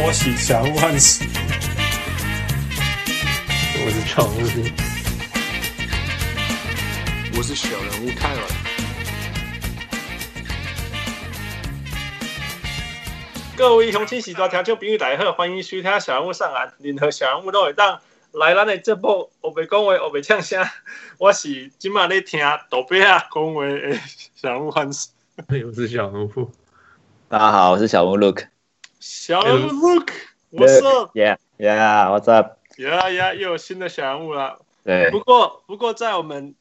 我喜祥万喜，我是常务，我是小人物泰文。各位乡亲时代听众朋友大家好，欢迎收听小人物上岸，任何小人物都可以来咱的节目，我袂讲话，我袂呛声，我是今嘛咧听豆伯啊讲话的小人物Hans，我是小人物。大家好，我是小人物 Luke。小人物 Luke，What's up？Yeah，Yeah，What's up？Yeah，Yeah， 又有新的小人物了。对。不过在我们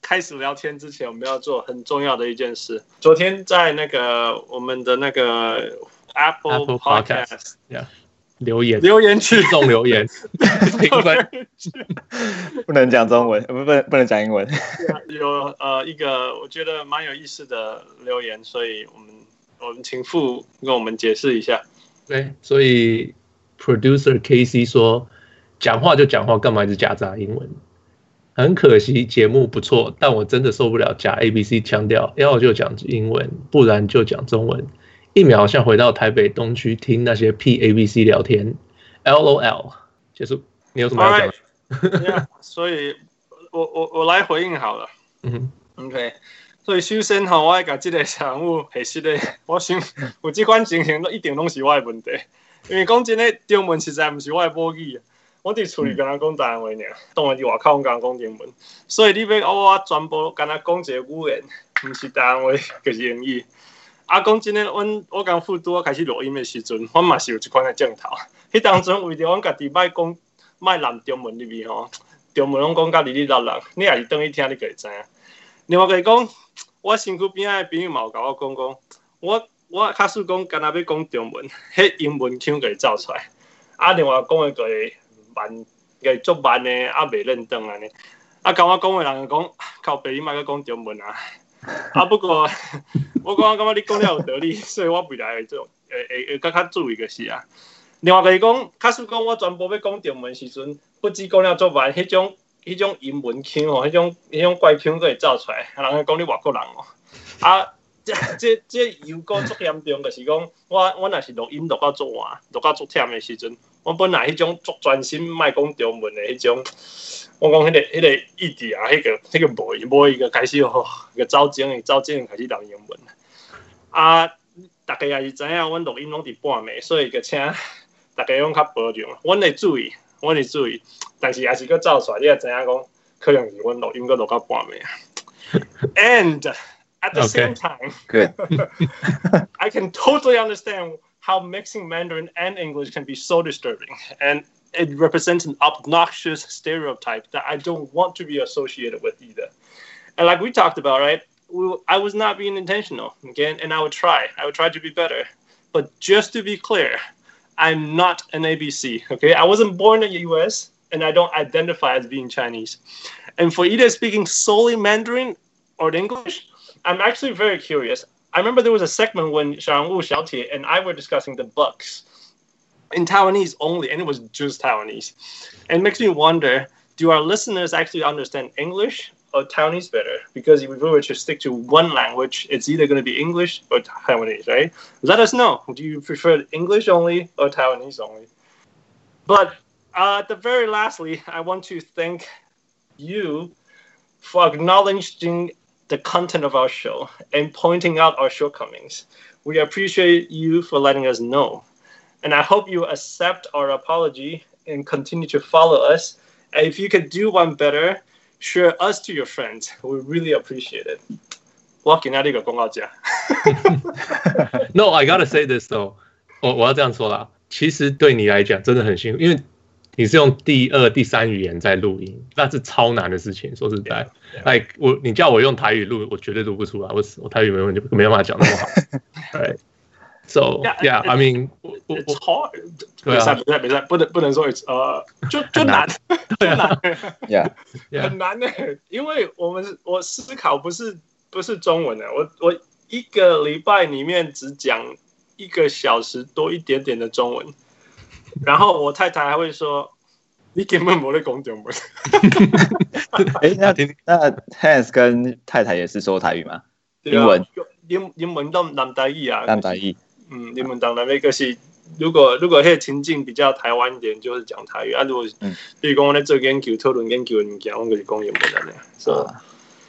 开始聊天之前，我们要做很重要的一件事。昨天在那个我们的那个 Apple Podcast， yeah， 留言区送留言，评分不能讲中文，不能讲英文。有一个我觉得蛮有意思的留言，所以我们请傅跟我们解释一下。对，所以 producer KC 说，讲话就讲话，干嘛一直夹杂英文？很可惜，节目不错，但我真的受不了假 ABC 腔调，要就讲英文，不然就讲中文。一秒好像回到台北东区听那些 PABC 聊天 ，LOL 结束。你有什么要讲的？ Yeah， 所以我来回应好了。嗯 ，OK。所以首先吼，我甲即个项目系实的，我想有即款情形，一定拢是我的问题。因为讲真诶，中文实在毋是我的母语。我伫厝里敢若讲台湾话尔，当然伫外口敢若讲英文，所以你要我全部敢若讲一个语言，毋是台湾话就是英语。啊，讲真诶，我刚复读开始录音诶时阵，我嘛是有一款诶镜头。迄当中为着阮家己卖讲卖烂中文入面吼，中文拢讲甲哩哩啦啦，你也是等去听你个知影。另外个讲，我身躯边仔诶朋友嘛有甲我讲，我假使讲敢若要讲中文，迄英文腔个走出来。啊，另外讲个。会足慢的，也袂认真安尼。啊，跟我讲的人讲，靠北，你莫阁讲中文啊！啊，不过我感觉你讲了有道理，所以我未来会较注意就是啊。另外就是讲，假使讲我全部要讲中文时阵，不止讲了足慢，迄种英文腔吼，迄种怪腔阁会走出来，人讲你外国人哦。啊，这又阁足严重，就是讲我若是录音录到足晚，录到足忝的时阵。我本来迄种足专心，卖讲中文的迄种，我讲迄个意志啊，迄个无伊个开始吼，个招精开始讲英文。啊，大家也是知影，阮录音拢伫半暝，所以个请大家用较保重。阮会注意，但是也是个走出来，你也知影讲，可能是阮录音个录到半暝。And at the same time, good. I can totally understand.How mixing Mandarin and English can be so disturbing, and it represents an obnoxious stereotype that I don't want to be associated with either. And like we talked about, right? I was not being intentional, okay? And I would try to be better. But just to be clear, I'm not an ABC, okay? I wasn't born in the U.S., and I don't identify as being Chinese. And for either speaking solely Mandarin or English, I'm actually very curious.I remember there was a segment when Shang Wu Xiaotie and I were discussing the Bucks in Taiwanese only, and it was just Taiwanese. And it makes me wonder, do our listeners actually understand English or Taiwanese better? Because if we were to stick to one language, it's either going to be English or Taiwanese, right? Let us know. Do you prefer English only or Taiwanese only? But at the very lastly, I want to thank you for acknowledging the content of our show and pointing out our shortcomings. We appreciate you for letting us know. And I hope you accept our apology and continue to follow us. And if you could do one better, share us to your friends. We really appreciate it. No, I gotta say this though. 我要这样说啦，其实对你来讲真的很辛苦，因为你是用第二、第三语言在录音，那是超难的事情。说实在， like 你叫我用台语录，我绝对录不出来。我台语没办法讲那么好。Right. So yeah, I mean, it's hard. 对啊，没事，不能说 it's 就难，对啊，yeah, 很难呢、欸。因为我思考不是中文的、欸，我一个礼拜里面只讲1个小时多一点点的中文。然后我太太还会说：“你根本没在讲中文。”那 Hans 跟太太也是说台语吗？英文，英文当南台语啊。南台语，英文当南台语，就是如果迄情境比较台湾一点，就是讲台语啊。如果比如讲我在做研究、讨论研究的物件，我就是讲英文的嘞。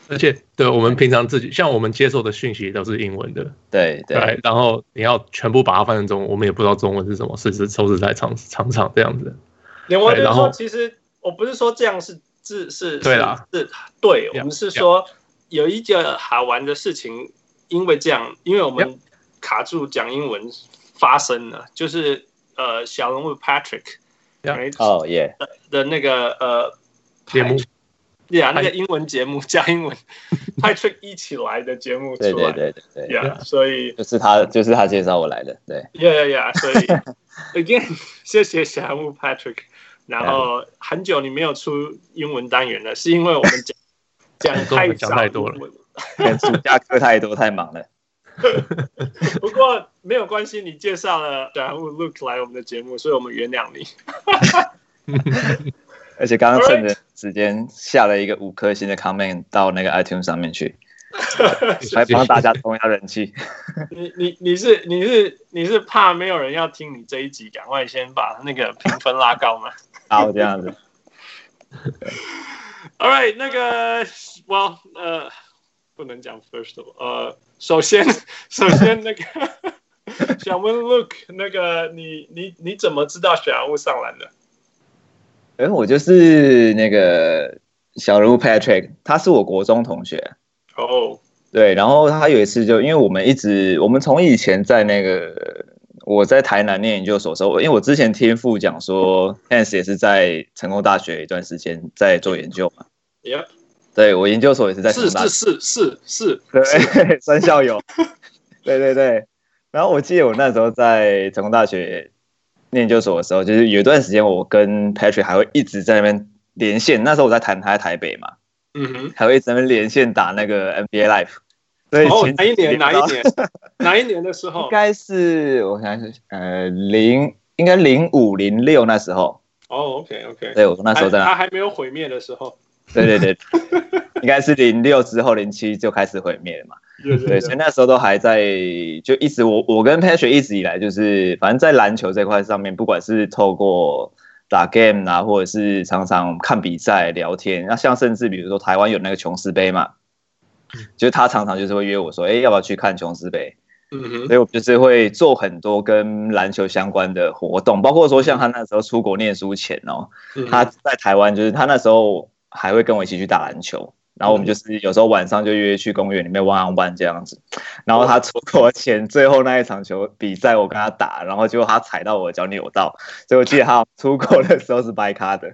而且对我们平常自己，像我们接受的讯息都是英文的，对 对, 對。然后你要全部把它翻成中文，我们也不知道中文是什么，是在常这样子。连我就说，其实我不是说这样是对啦，是对，我们是说有一件好玩的事情，因为这样，因为我们卡住讲英文发生了，就是小人物 Patrick， 哦耶的那个节目。Yeah， 那个英文节目加英文 ，Patrick 一起来的节目出来，对 yeah， 所以就是他介绍我来的，对 ，Yeah， 所以 again 谢谢翔物 Patrick， 然后很久你没有出英文单元了，是因为我们讲太多了，暑假课太多太忙了，不过没有关系，你介绍了翔物 Luke 来我们的节目，所以我们原谅你。而且刚刚趁着时间下了一个5颗星的 comment 到那个 iTunes 上面去，来帮大家冲一下人气。你是怕没有人要听你这一集，赶快先把那个评分拉高吗？好，这样子。All right， 那个 ，Well， 不能讲 first of all， 首先那个想问 Luke， 那个你怎么知道小物上篮的？我就是那个小人物 Patrick， 他是我国中同学。哦，对，然后他有一次就因为我们从以前在那个我在台南念研究所的时候，因为我之前听傅讲说 Hans 也是在成功大学一段时间在做研究嘛。Yep. 对，我研究所也是在成功大学。是，对，三校友。对。然后我记得我那时候在成功大学念研究所的时候，就是有一段时间，我跟 Patrick 还会一直在那边连线。那时候我在台北嘛，还会一直在那边连线打那个 NBA Live。所以哪一年的时候？应该是我想是05、06那时候。哦 ，OK。对，我那时候在他还没有毁灭的时候。对，应该是06之后07就开始毁灭了嘛。对，所以那时候都还在，就一直我跟 Patrick 一直以来就是，反正在篮球这块上面，不管是透过打 game 啊，或者是常常看比赛聊天，那像甚至比如说台湾有那个琼斯杯嘛，就是他常常就是会约我说，要不要去看琼斯杯？所以我就是会做很多跟篮球相关的活动，包括说像他那时候出国念书前哦，他在台湾就是他那时候还会跟我一起去打篮球。然后我们就是有时候晚上就约去公园里面玩玩这样子，然后他出国前最后那一场球比赛我跟他打，然后结果他踩到我的脚扭到，所以我记得他出国的时候是白咖的。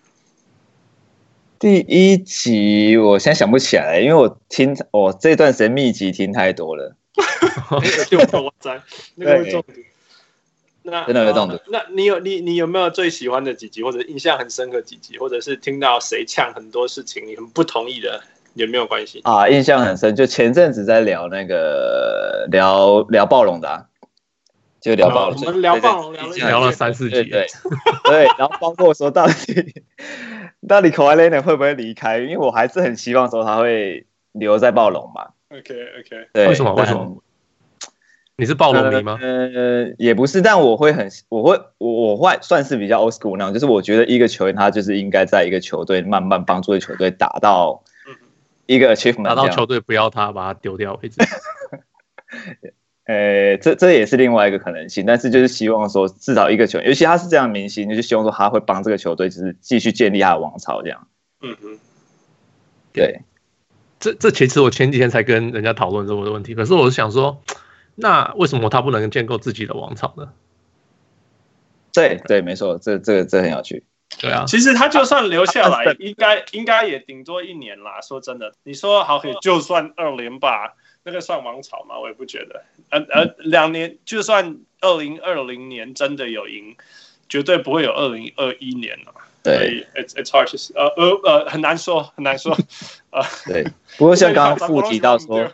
第一集我现在想不起来，因为我这段时间密集听太多了。那个重点，那真的会中毒。那你有没有最喜欢的几集，或者印象很深刻几集，或者是听到谁呛很多事情你很不同意的，也没有关系啊。印象很深，就前阵子在聊那个聊暴龙的啊，就聊暴龙，我们聊暴龙聊了3-4集，对，然后包括说到底 Kawhi Leonard 会不会离开，因为我还是很希望说他会留在暴龙嘛。OK， 对，为什么？你是暴龙迷吗？也不是，但我会算是比较 old school 那种，就是我觉得一个球员他就是应该在一个球队慢慢帮助球队打到一个 achievement， 打到球队不要他，把他丢掉为止。这也是另外一个可能性，但是就是希望说至少一个球员，尤其他是这样的明星，就是希望说他会帮这个球队就是继续建立他的王朝这样。对，这其实我前几天才跟人家讨论这个问题，可是我想说，那为什么他不能建构自己的王朝呢？对，没错，这很有趣。对啊，其实他就算留下来，应该也顶多1年啦。说真的，你说好，就算2连霸，那个算王朝吗？我也不觉得。2年就算2020年真的有赢，绝对不会有2021年了。对 ，it's hard to see， 很难说。对，不过像刚刚傅提到说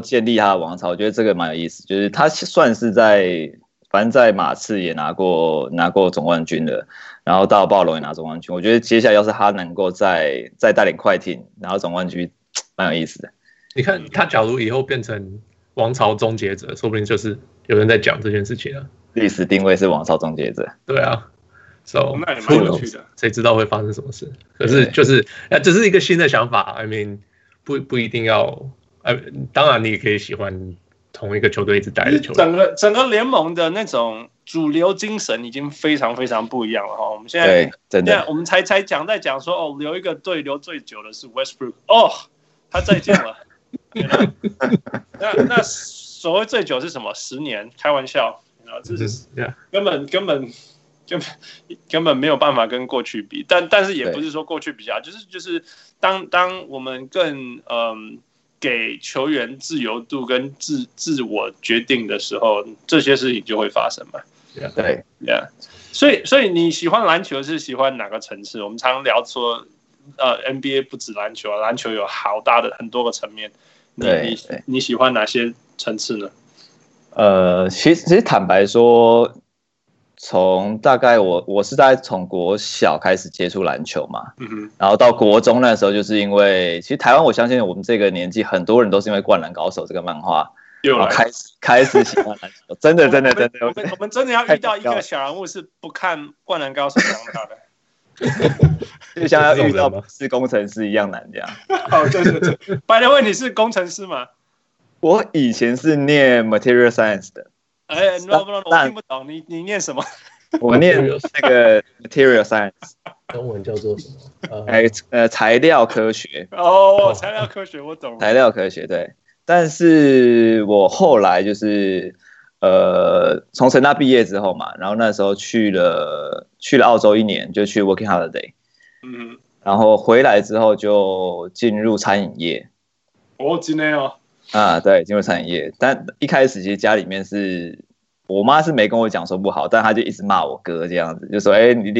建立他的王朝，我觉得这个蛮有意思，就是他算是在，反正在马刺也拿过总冠军的，然后到暴龙也拿总冠军。我觉得接下来要是他能够再带领快艇拿到总冠军，蛮有意思的。你看他假如以后变成王朝终结者，说不定就是有人在讲这件事情了。历史定位是王朝终结者。对啊。So， 那也蛮有趣的，谁知道会发生什么事？可是就是，就是一个新的想法。I mean， 不一定要，当然你也可以喜欢同一个球队一直待的球队。整个联盟的那种主流精神已经非常非常不一样了哈。我们现在我们才在讲说哦，留一个队留最久的是 Westbrook， 哦，他再见了。那所谓最久是什么？10年？开玩笑，这是根本没有办法跟过去比，但是也不是说过去比较，就是当我们更给球员自由度跟自我决定的时候，这些事情就会发生嘛。对， yeah。 所以你喜欢篮球是喜欢哪个层次？我们常聊说，NBA 不止篮球，篮球有好大的很多个层面。你喜欢哪些层次呢？其实坦白说。从大概我是大概从国小开始接触篮球嘛，然后到国中那时候，就是因为其实台湾我相信我们这个年纪很多人都是因为《灌篮高手》这个漫画，然后开始喜欢篮球，真的我们真的要遇到一个小人物是不看《灌篮高手》长大的。就像要遇到是工程师一样难这样。哦，对。By the way，你是工程师吗？我以前是念 Material Science 的。哎，no， 我听不懂，你念什么？我念那个 Material Science， 中文叫做什么？材料科学。哦，材料科学，我懂。材料科学，对。但是我后来就是，从成大毕业之后嘛，然后那时候去了澳洲1年，就去 working holiday， 然后回来之后就进入餐饮业。哦，真的哦。啊，对，进入餐饮业，但一开始其实家里面是我妈是没跟我讲说不好，但她就一直骂我哥这样子，就说：“哎，你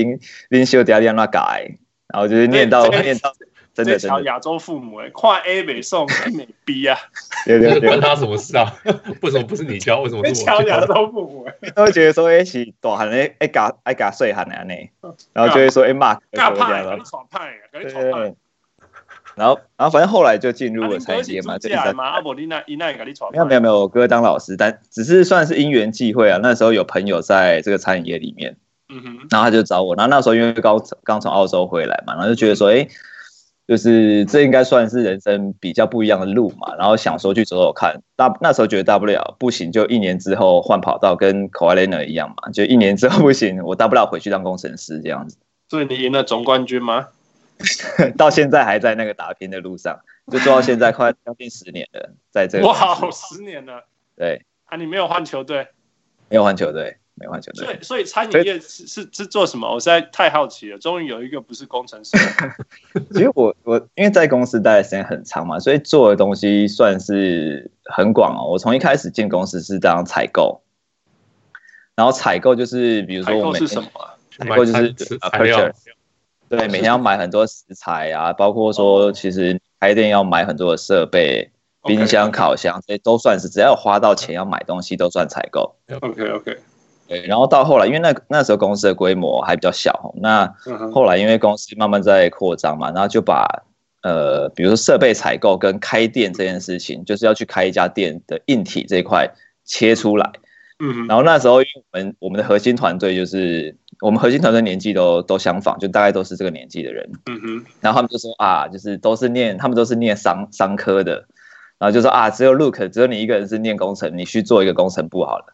拎修掉让他改。”然后就是念到真的亚洲父母哎，看 A 美送 A 美 B 啊，对，关他什么事啊？为什么不是你教？为什么是我教？亚洲父母哎，都会觉得说哎，是大汉嘞，爱搞细汉嘞安尼，然后就会说哎骂，搞派，搞耍派，搞耍派。然后反正后来就进入了餐饮业嘛，没有，我哥当老师，但只是算是因缘际会啊。那时候有朋友在这个餐饮业里面，然后他就找我，然后那时候因为刚从澳洲回来嘛，然后就觉得说，哎，就是这应该算是人生比较不一样的路嘛，然后想说去走走看。那时候觉得大不了不行，就1年之后换跑道，跟 Kawhi Leonard 一样嘛，就1年之后不行，我大不了回去当工程师这样子。所以你赢了总冠军吗？到现在还在那个打拼的路上，就做到现在快将近10年了，在这个哇，10年了，对啊，你没有换球队，没有换球队，所以餐饮业是做什么？我实在太好奇了，终于有一个不是工程师。其实我因为在公司待的时间很长嘛，所以做的东西算是很广哦。我从一开始进公司是当采购，然后采购就是比如说我们是什么？采购就是purchase。对，每天要买很多食材啊，包括说，其实开店要买很多的设备，冰箱、烤箱，这些都算是，只要有花到钱要买东西，都算采购。OK。对，然后到后来，因为那时候公司的规模还比较小，那后来因为公司慢慢在扩张嘛，然后就把比如说设备采购跟开店这件事情，就是要去开一家店的硬体这一块切出来。然后那时候因为我们的核心团队就是。我们核心团队年纪都相仿，就大概都是这个年纪的人。然后他们就说啊，就是他们都是念商科的，然后就说啊，只有 Luke， 只有你一个人是念工程，你去做一个工程部好了。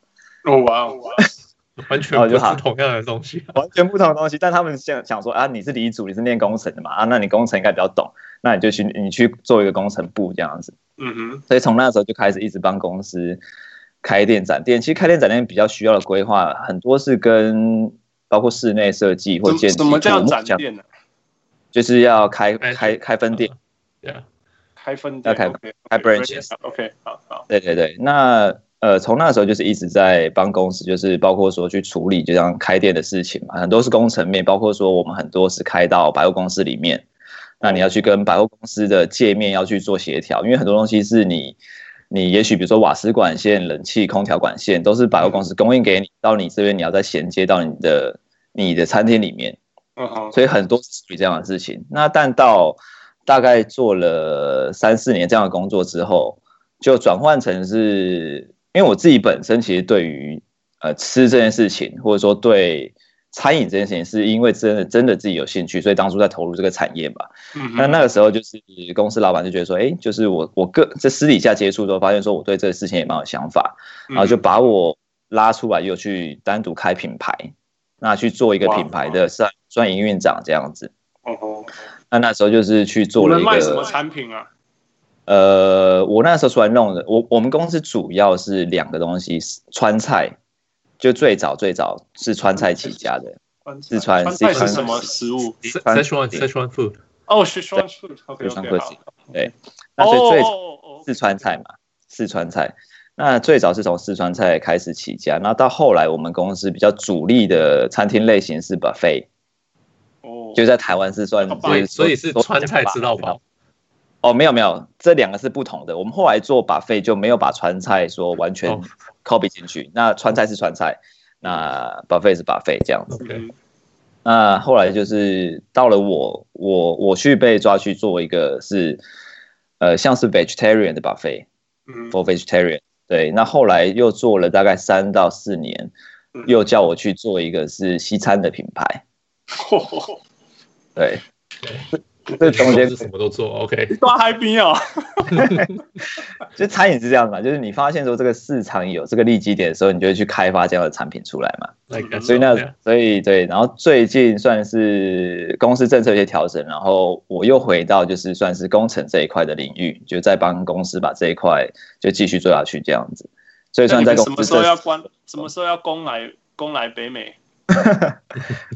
哦哇哦，完全不是同样的东西，完全不同的东西。但他们想说啊，你是理组，你是念工程的嘛啊，那你工程应该比较懂，那你就去做一个工程部这样子。所以从那时候就开始一直帮公司开店展店。其实开店展店比较需要的规划很多是跟包括室内设计或建筑，什么叫展店呢？就是要开分店， hyphen branches，OK， 好，对对对，那从那时候就是一直在帮公司，就是包括说去处理就像开店的事情嘛，很多是工程面，包括说我们很多是开到百货公司里面，那你要去跟百货公司的界面要去做协调，因为很多东西是你也许比如说瓦斯管线、冷气、空调管线都是百货公司供应给你，到你这边你要再衔接到你的餐厅里面，所以很多是属于这样的事情。那但到大概做了3-4年这样的工作之后，就转换成是，因为我自己本身其实对于吃这件事情，或者说对餐饮这件事情，是因为真的自己有兴趣，所以当初在投入这个产业嘛。那个时候就是公司老板就觉得说，就是我在私底下接触之后，发现说我对这个事情也蛮有想法，然后就把我拉出来，又去单独开品牌，那去做一个品牌的算营运长这样子。那时候就是去做了一个。你们卖什么产品啊？我那时候出来弄的，我们公司主要是2个东西，川菜，就最早是川菜起家的。川菜是什么食物？Sichuan food。哦，Sichuan food。Sichuan food。对，那所以最4川菜嘛，4川菜。那最早是从4川菜开始起家，那到后来我们公司比较主力的餐厅类型是 buffet。就在台湾是算，所以是川菜吃到饱。哦，没有，这2个是不同的。我们后来做 buffet 就没有把川菜说完全 copy 进去。那川菜是川菜，那 buffet 是 buffet 这样子。Okay. 那后来就是到了我去被抓去做一个是像是 vegetarian 的 buffet，for vegetarian。对，那后来又做了大概3到4年，又叫我去做一个是西餐的品牌。对，这中间什么都做 ，OK， 抓海边哦。就餐饮是这样嘛，就是你发现说这个市场有这个利基点的时候，你就会去开发这样的产品出来嘛。所以对，然后最近算是公司政策有些调整，然后我又回到就是算是工程这一块的领域，就在帮公司把这一块就继续做下去这样子。所以算在公司什么时候要攻来北美？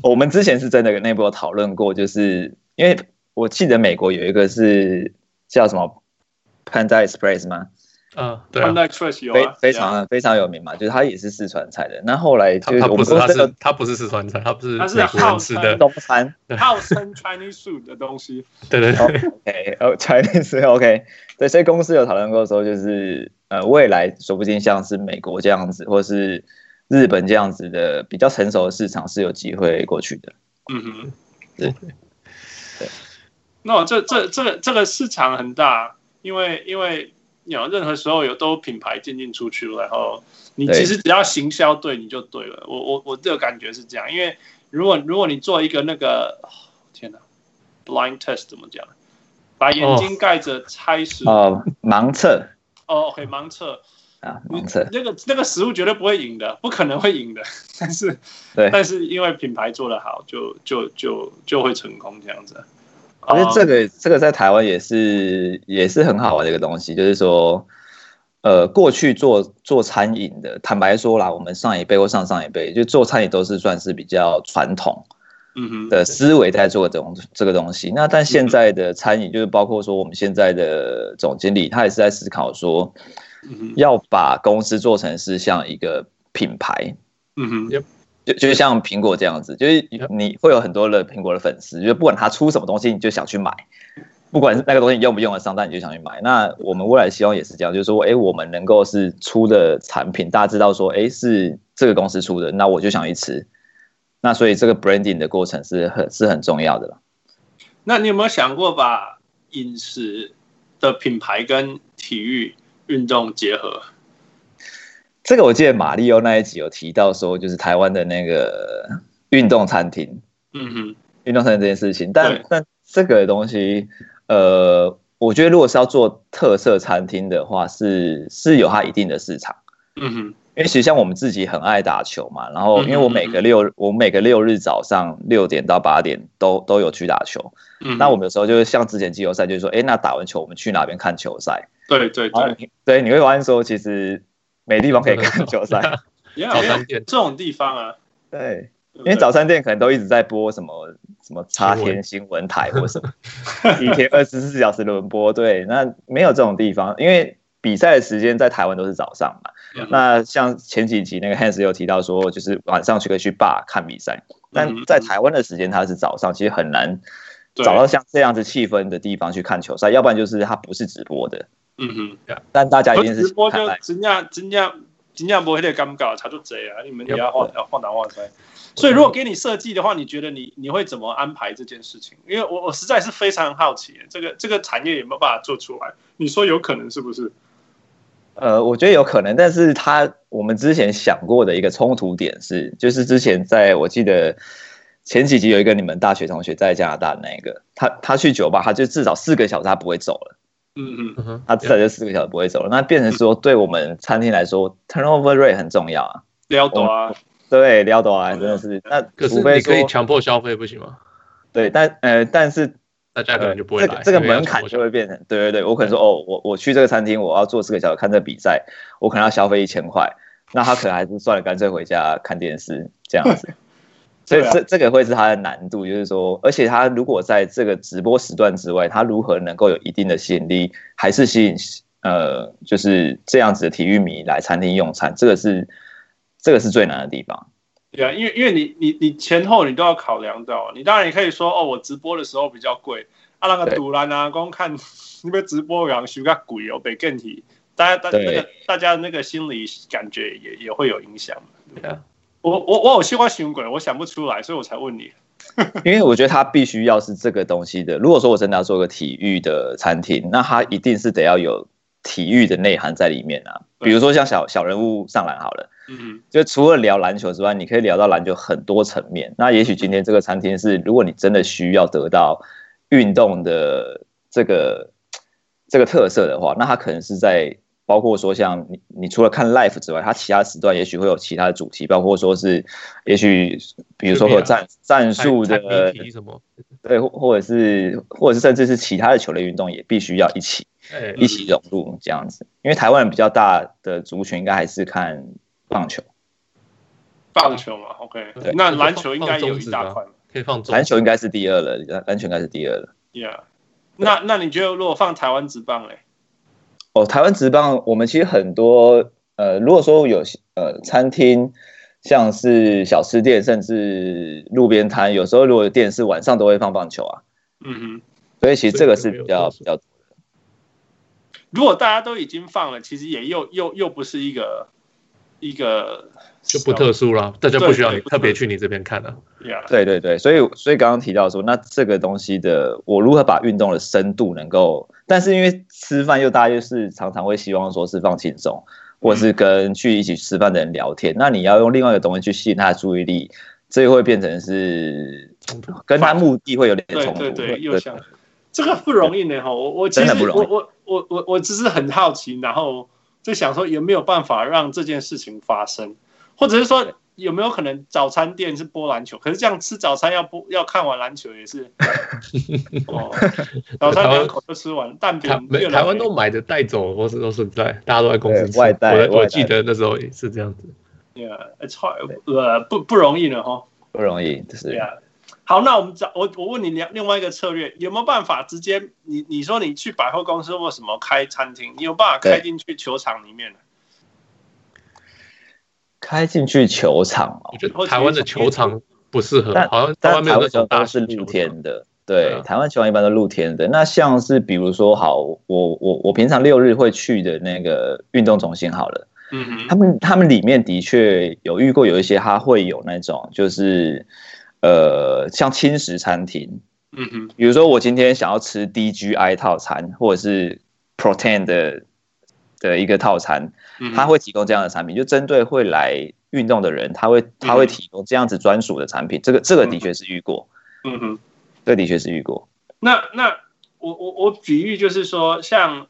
我们之前是真的内部有讨论过，就是因为我记得美国有一个是叫什么 Panda Express 吗？对啊 ，Panda Express 有啊，非常有名嘛，就是它也是4川菜的。那后来就是我们公司它不是4川菜，它是美国人吃的中餐，号称 Chinese food 的东西。对 ，Chinese OK， 对，所以公司有讨论过说，就是未来说不定像是美国这样子，或是日本这样子的比较成熟的市场是有机会过去的。对。那这个市场很大，因为任何时候有都品牌进出去，然后你其实只要行销对你就对了。我这个感觉是这样，因为如果你做一个那个天哪 ，blind test 怎么讲？把眼睛盖着猜食物盲测。OK， 盲测。那个食物绝对不会赢的，不可能会赢的。但是因为品牌做得好，就会成功这样子。而且这个在台湾也是很好玩的一个东西，就是说，过去做餐饮的，坦白说啦，我们上一辈或上上一辈就做餐饮都是算是比较传统的思维在做这个东西。那但现在的餐饮，就是包括说我们现在的总经理，他也是在思考说，要把公司做成是像一个品牌，就像苹果这样子，就是你会有很多的苹果的粉丝，就不管他出什么东西，你就想去买，不管那个东西你用不用得上，但你就想去买。那我们未来希望也是这样，就是说，我们能够是出的产品，大家知道说，是这个公司出的，那我就想去吃。那所以这个 branding 的过程是很重要的啦。那你有没有想过把饮食的品牌跟体育运动结合？这个我记得马里奥那一集有提到说，就是台湾的那个运动餐厅，运动餐厅这件事情，但这个东西，我觉得如果是要做特色餐厅的话，是有它一定的市场，因为其实像我们自己很爱打球嘛，然后因为我每个六日早上6点到8点都有去打球，那我们有时候就是像之前季后赛就是说，那打完球我们去哪边看球赛？对，你会发现说，其实每地方可以看球赛，早餐店这种地方啊，对，因为早餐店可能都一直在播什么什么插天新闻台或什么，一天24小时轮播。对，那没有这种地方，因为比赛的时间在台湾都是早上嘛。那像前几集那个 Hans 有提到说，就是晚上可以去 bar 看比赛，但在台湾的时间它是早上，其实很难找到像这样子气氛的地方去看球赛，要不然就是它不是直播的。嗯哼，但大家一定是看直播就真正没那个感觉，差很多啊！你们也要晃来晃去。所以，如果给你设计的话，你觉得你会怎么安排这件事情？因为我实在是非常好奇，这个产业有没有办法做出来？你说有可能是不是？我觉得有可能，但是我们之前想过的一个冲突点是，就是之前我记得前几集有一个你们大学同学在加拿大那个，他去酒吧，他就至少4个小时他不会走了。嗯嗯，他至少就4个小时不会走了，那变成说对我们餐厅来说 ，turnover rate 很重要啊，撩多啊，对，撩多啊，真的是。那可是你可以强迫消费不行吗？对，但是大家可能就不会来，这个门槛就会变成，对对对，我可能说哦，我去这个餐厅，我要坐4个小时看这比赛，我可能要消费1000块，那他可能还是算了，干脆回家看电视这样子。所以这个会是它的难度，就是说，而且它如果在这个直播时段之外，它如何能够有一定的吸引力，还是吸引就是这样子的体育迷来餐厅用餐，这个是最难的地方。对啊，因为你前后你都要考量到，你当然也可以说哦，我直播的时候比较贵，啊那个赌篮啊，光看那边直播人收较贵哦，被更体，大家那个心理感觉也会有影响，对啊。我有西瓜熊鬼，我想不出来，所以我才问你。因为我觉得他必须要是这个东西的。如果说我真的要做个体育的餐厅，那他一定是得要有体育的内涵在里面啊。比如说像小人物上篮好了，就除了聊篮球之外，你可以聊到篮球很多层面。那也许今天这个餐厅是，如果你真的需要得到运动的这个特色的话，那他可能是在。包括说，像你除了看 live 之外，它其他时段也许会有其他的主题，包括说是，也许比如说会有战术的，对，或者是甚至是其他的球类运动也必须要一起融入这样子，因为台湾比较大的族群应该还是看棒球，嘛 ，OK， 那篮球应该有一大块，可以放篮球应该是第二了，yeah， 那你觉得如果放台湾职棒嘞？哦，台湾职棒，我们其实很多如果说有餐厅，像是小吃店，甚至路边摊，有时候如果有电视晚上都会放棒球啊。嗯哼，所以其实这个是比较多的。如果大家都已经放了，其实也又不是一个就不特殊啦，大家不需要特别去你这边看了。对对对，所以刚刚提到说，那这个东西的我如何把运动的深度能够。但是因为吃饭又大家就是常常会希望说是放轻松，或者是跟去一起吃饭的人聊天，那你要用另外一个东西去吸引他的注意力，这会变成是跟他目的会有点冲突。对，又像这个不容易呢哈，我其实我只是很好奇，然后就想说有没有办法让这件事情发生，或者是说。有没有可能早餐店是播篮球？可是这样吃早餐要看完篮球也是，哦，早餐两口就吃完，蛋饼台湾都买的带走，或是都是在大家都在公司吃外带。我记得那时候也是这样子。不容易呢哈，不容易，就是。Yeah. 好，那我问你另外一个策略，有没有办法直接你说你去百货公司或什么开餐厅，你有办法开进去球场里面呢？开进去球场，我觉得台湾的球场不适合，好像台湾没有那种大是露天的。对，台湾球场一般都露天的。那像是比如说，好，我平常6日会去的那个运动中心好了，他们里面的确有遇过有一些，他会有那种就是像轻食餐厅，比如说我今天想要吃 DGI 套餐或者是 Protein 的一个套餐，他会提供这样的产品，就针对会来运动的人，他会提供这样子专属的产品。这个的确是遇过，这的确是遇过。那我比喻就是说，像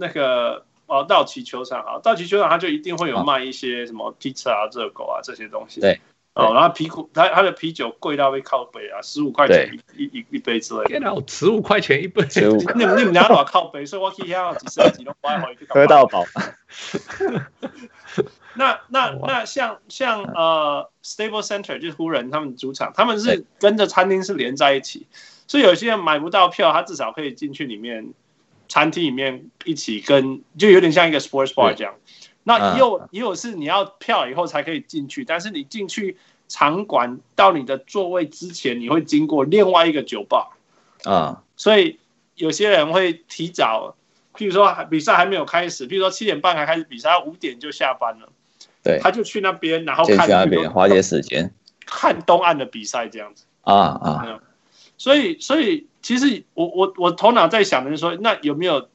那个道奇球场啊，道奇球场它就一定会有卖一些什么披萨啊、热狗啊这些东西。对，哦，然后他的啤酒贵到被靠背啊，15块钱一杯之类的。天哪，15块钱一杯，你们拿多靠背，所以我去遐几十几都不爱喝到饱。那像Stable Center 就是湖人他们主场，他们是跟着餐厅是连在一起，所以有些人买不到票，他至少可以进去里面餐厅里面一起跟，就有点像一个 sports bar 这样。那也有是你要票以后才可以进去，但是你进去场馆到你的座位之前，你会经过另外一个酒吧啊，所以有些人会提早，譬如说比赛还没有开始，譬如说7:30才开始比赛，5点就下班了，对，他就去那边，然后看那边花些时间看东岸的比赛这样子啊，所以其实我头脑在想的是说，那有没有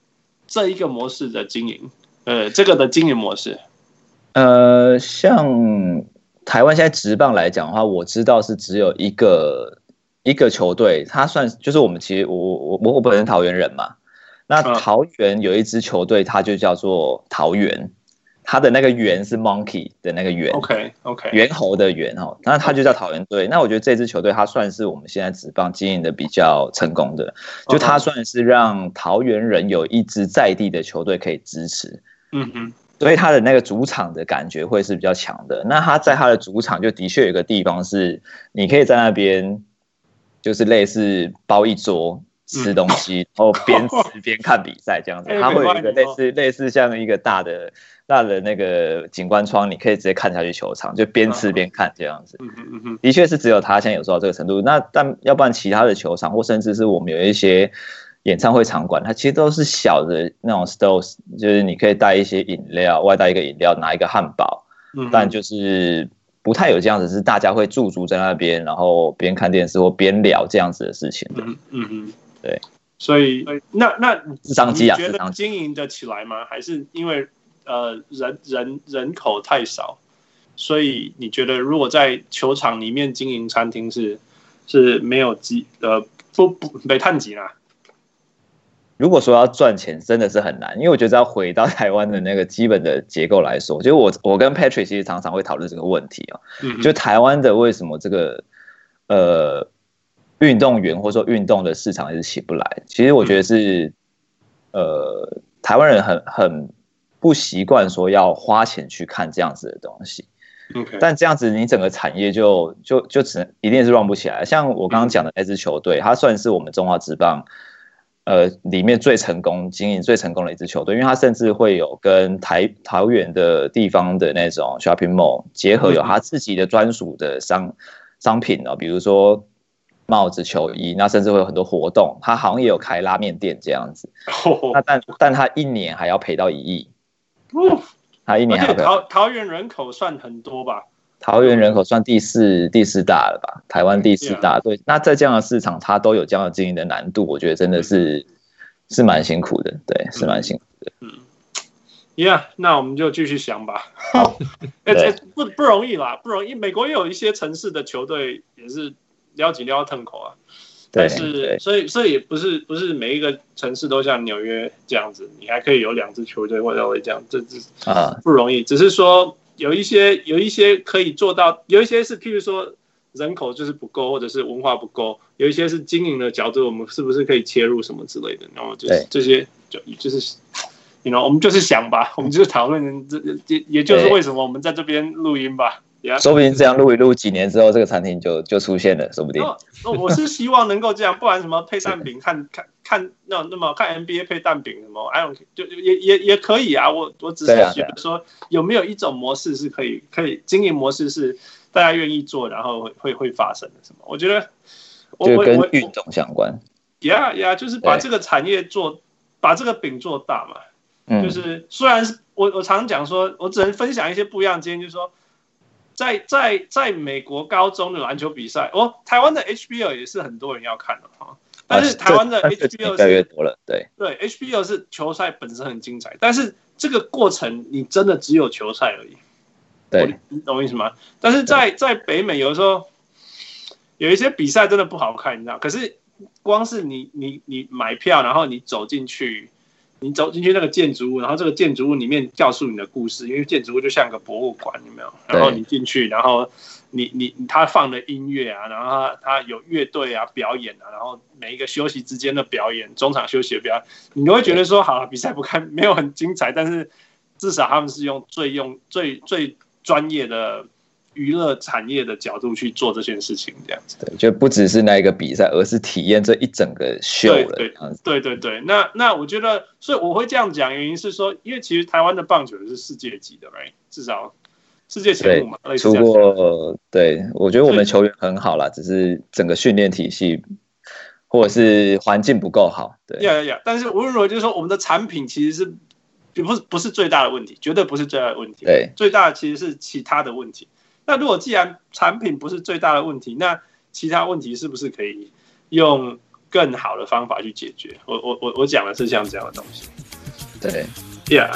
这一个模式的经营？这个的经营模式，像台湾现在职棒来讲的话，我知道是只有一个球队，它算就是我们其实我本身桃园人嘛，那桃园有一支球队，它就叫做桃园，它的那个猿是 monkey 的那个猿 ，OK， 猿猴的猿哦，那它就叫桃园队。那我觉得这支球队它算是我们现在职棒经营的比较成功的，就它算是让桃园人有一支在地的球队可以支持。嗯哼，所以他的那个主场的感觉会是比较强的。那他在他的主场就的确有一个地方是你可以在那边，就是类似包一桌吃东西，然后边吃边看比赛这样子。他会有一个类似像一个大的那个景观窗，你可以直接看下去球场，就边吃边看这样子。的确是只有他现在有做到这个程度。那但要不然其他的球场或甚至是我们有一些演唱会场馆，它其实都是小的那种 stores， 就是你可以带一些饮料，外带一个饮料，拿一个汉堡，但就是不太有这样子是大家会驻足在那边，然后边看电视或边聊这样子的事情的。对，所以那你觉得经营得起来吗？还是因为人口太少，所以你觉得如果在球场里面经营餐厅是没有不没探及啦。如果说要赚钱，真的是很难，因为我觉得要回到台湾的那个基本的结构来说，就我跟 Patrick 其实常常会讨论这个问题哦，就台湾的为什么这个运动员或者说运动的市场一直起不来，其实我觉得是台湾人很不习惯说要花钱去看这样子的东西。Okay. 但这样子，你整个产业就只能一定是 run 不起来。像我刚刚讲的那支球队，它算是我们中华职棒。里面最成功经营最成功的一支球队，因为它甚至会有跟桃园的地方的那种 shopping mall 结合，有它自己的专属的商品哦，比如说帽子、球衣，那甚至会有很多活动。它好像也有开拉面店这样子，那但它一年还要赔到1亿。它一年还要赔。桃园人口算很多吧？桃园人口算第四大了吧？台湾第4大，对。那在这样的市场，它都有这样的经营的难度，我觉得真的是蛮辛苦的，对，是蛮辛苦的。那我们就继续想吧。不容易啦，不容易。美国也有一些城市的球队也是撩几撩腾口啊，但是所以也不是每一个城市都像纽约这样子，你还可以有2支球队或者会这样，这不容易。只是说。有一些可以做到，有一些是譬如说人口就是不够，或者是文化不够，有一些是经营的角度，我们是不是可以切入什么之类的？然后就是这些就是你 you know, 我们就是想吧，我们就是讨论，也就是为什么我们在这边录音吧。说不定这样录一录，几年之后这个餐厅就出现了，说不定。我是希望能够这样，不然什么配蛋饼，看那么看 NBA 配蛋饼什么 ，I don't care, 就也可以啊。我只是觉得说，有没有一种模式是可以经营模式是大家愿意做，然后会发生的什么？我觉得就跟运动相关。Yeah, 就是把这个产业把这个饼做大嘛。就是虽然是我常讲说，我只能分享一些不一样的经验，就是说。在美国高中的篮球比赛，台湾的 HBO 也是很多人要看的，但是台湾的 HBO 是越来越多了，对 HBO 是球赛本身很精彩，但是这个过程你真的只有球赛而已，对，你懂我意思吗？但是在北美有的时候有一些比赛真的不好看，你知道，可是光是你买票，然后你走进去。你走进去那个建筑物，然后这个建筑物里面告诉你的故事，因为建筑物就像个博物馆，有没有？然后你进去，然后他放的音乐啊，然后 他有乐队啊表演啊，然后每一个休息之间的表演，中场休息的表演，你都会觉得说好了，比赛不看没有很精彩，但是至少他们是用最专业的娱乐产业的角度去做这件事情，这样子。对，就不只是那一个比赛，而是体验这一整个秀了。对，那我觉得，所以我会这样讲，原因是说，因为其实台湾的棒球是世界级的 ，right？ 至少世界前五嘛。对，出过。对，我觉得我们球员很好啦，只是整个训练体系或者是环境不够好。对，呀，但是无论如何，就是说我们的产品其实是不是最大的问题，绝对不是最大的问题。对，最大的其实是其他的问题。那如果既然产品不是最大的问题，那其他问题是不是可以用更好的方法去解决？我讲的是像这样的东西。对，yeah。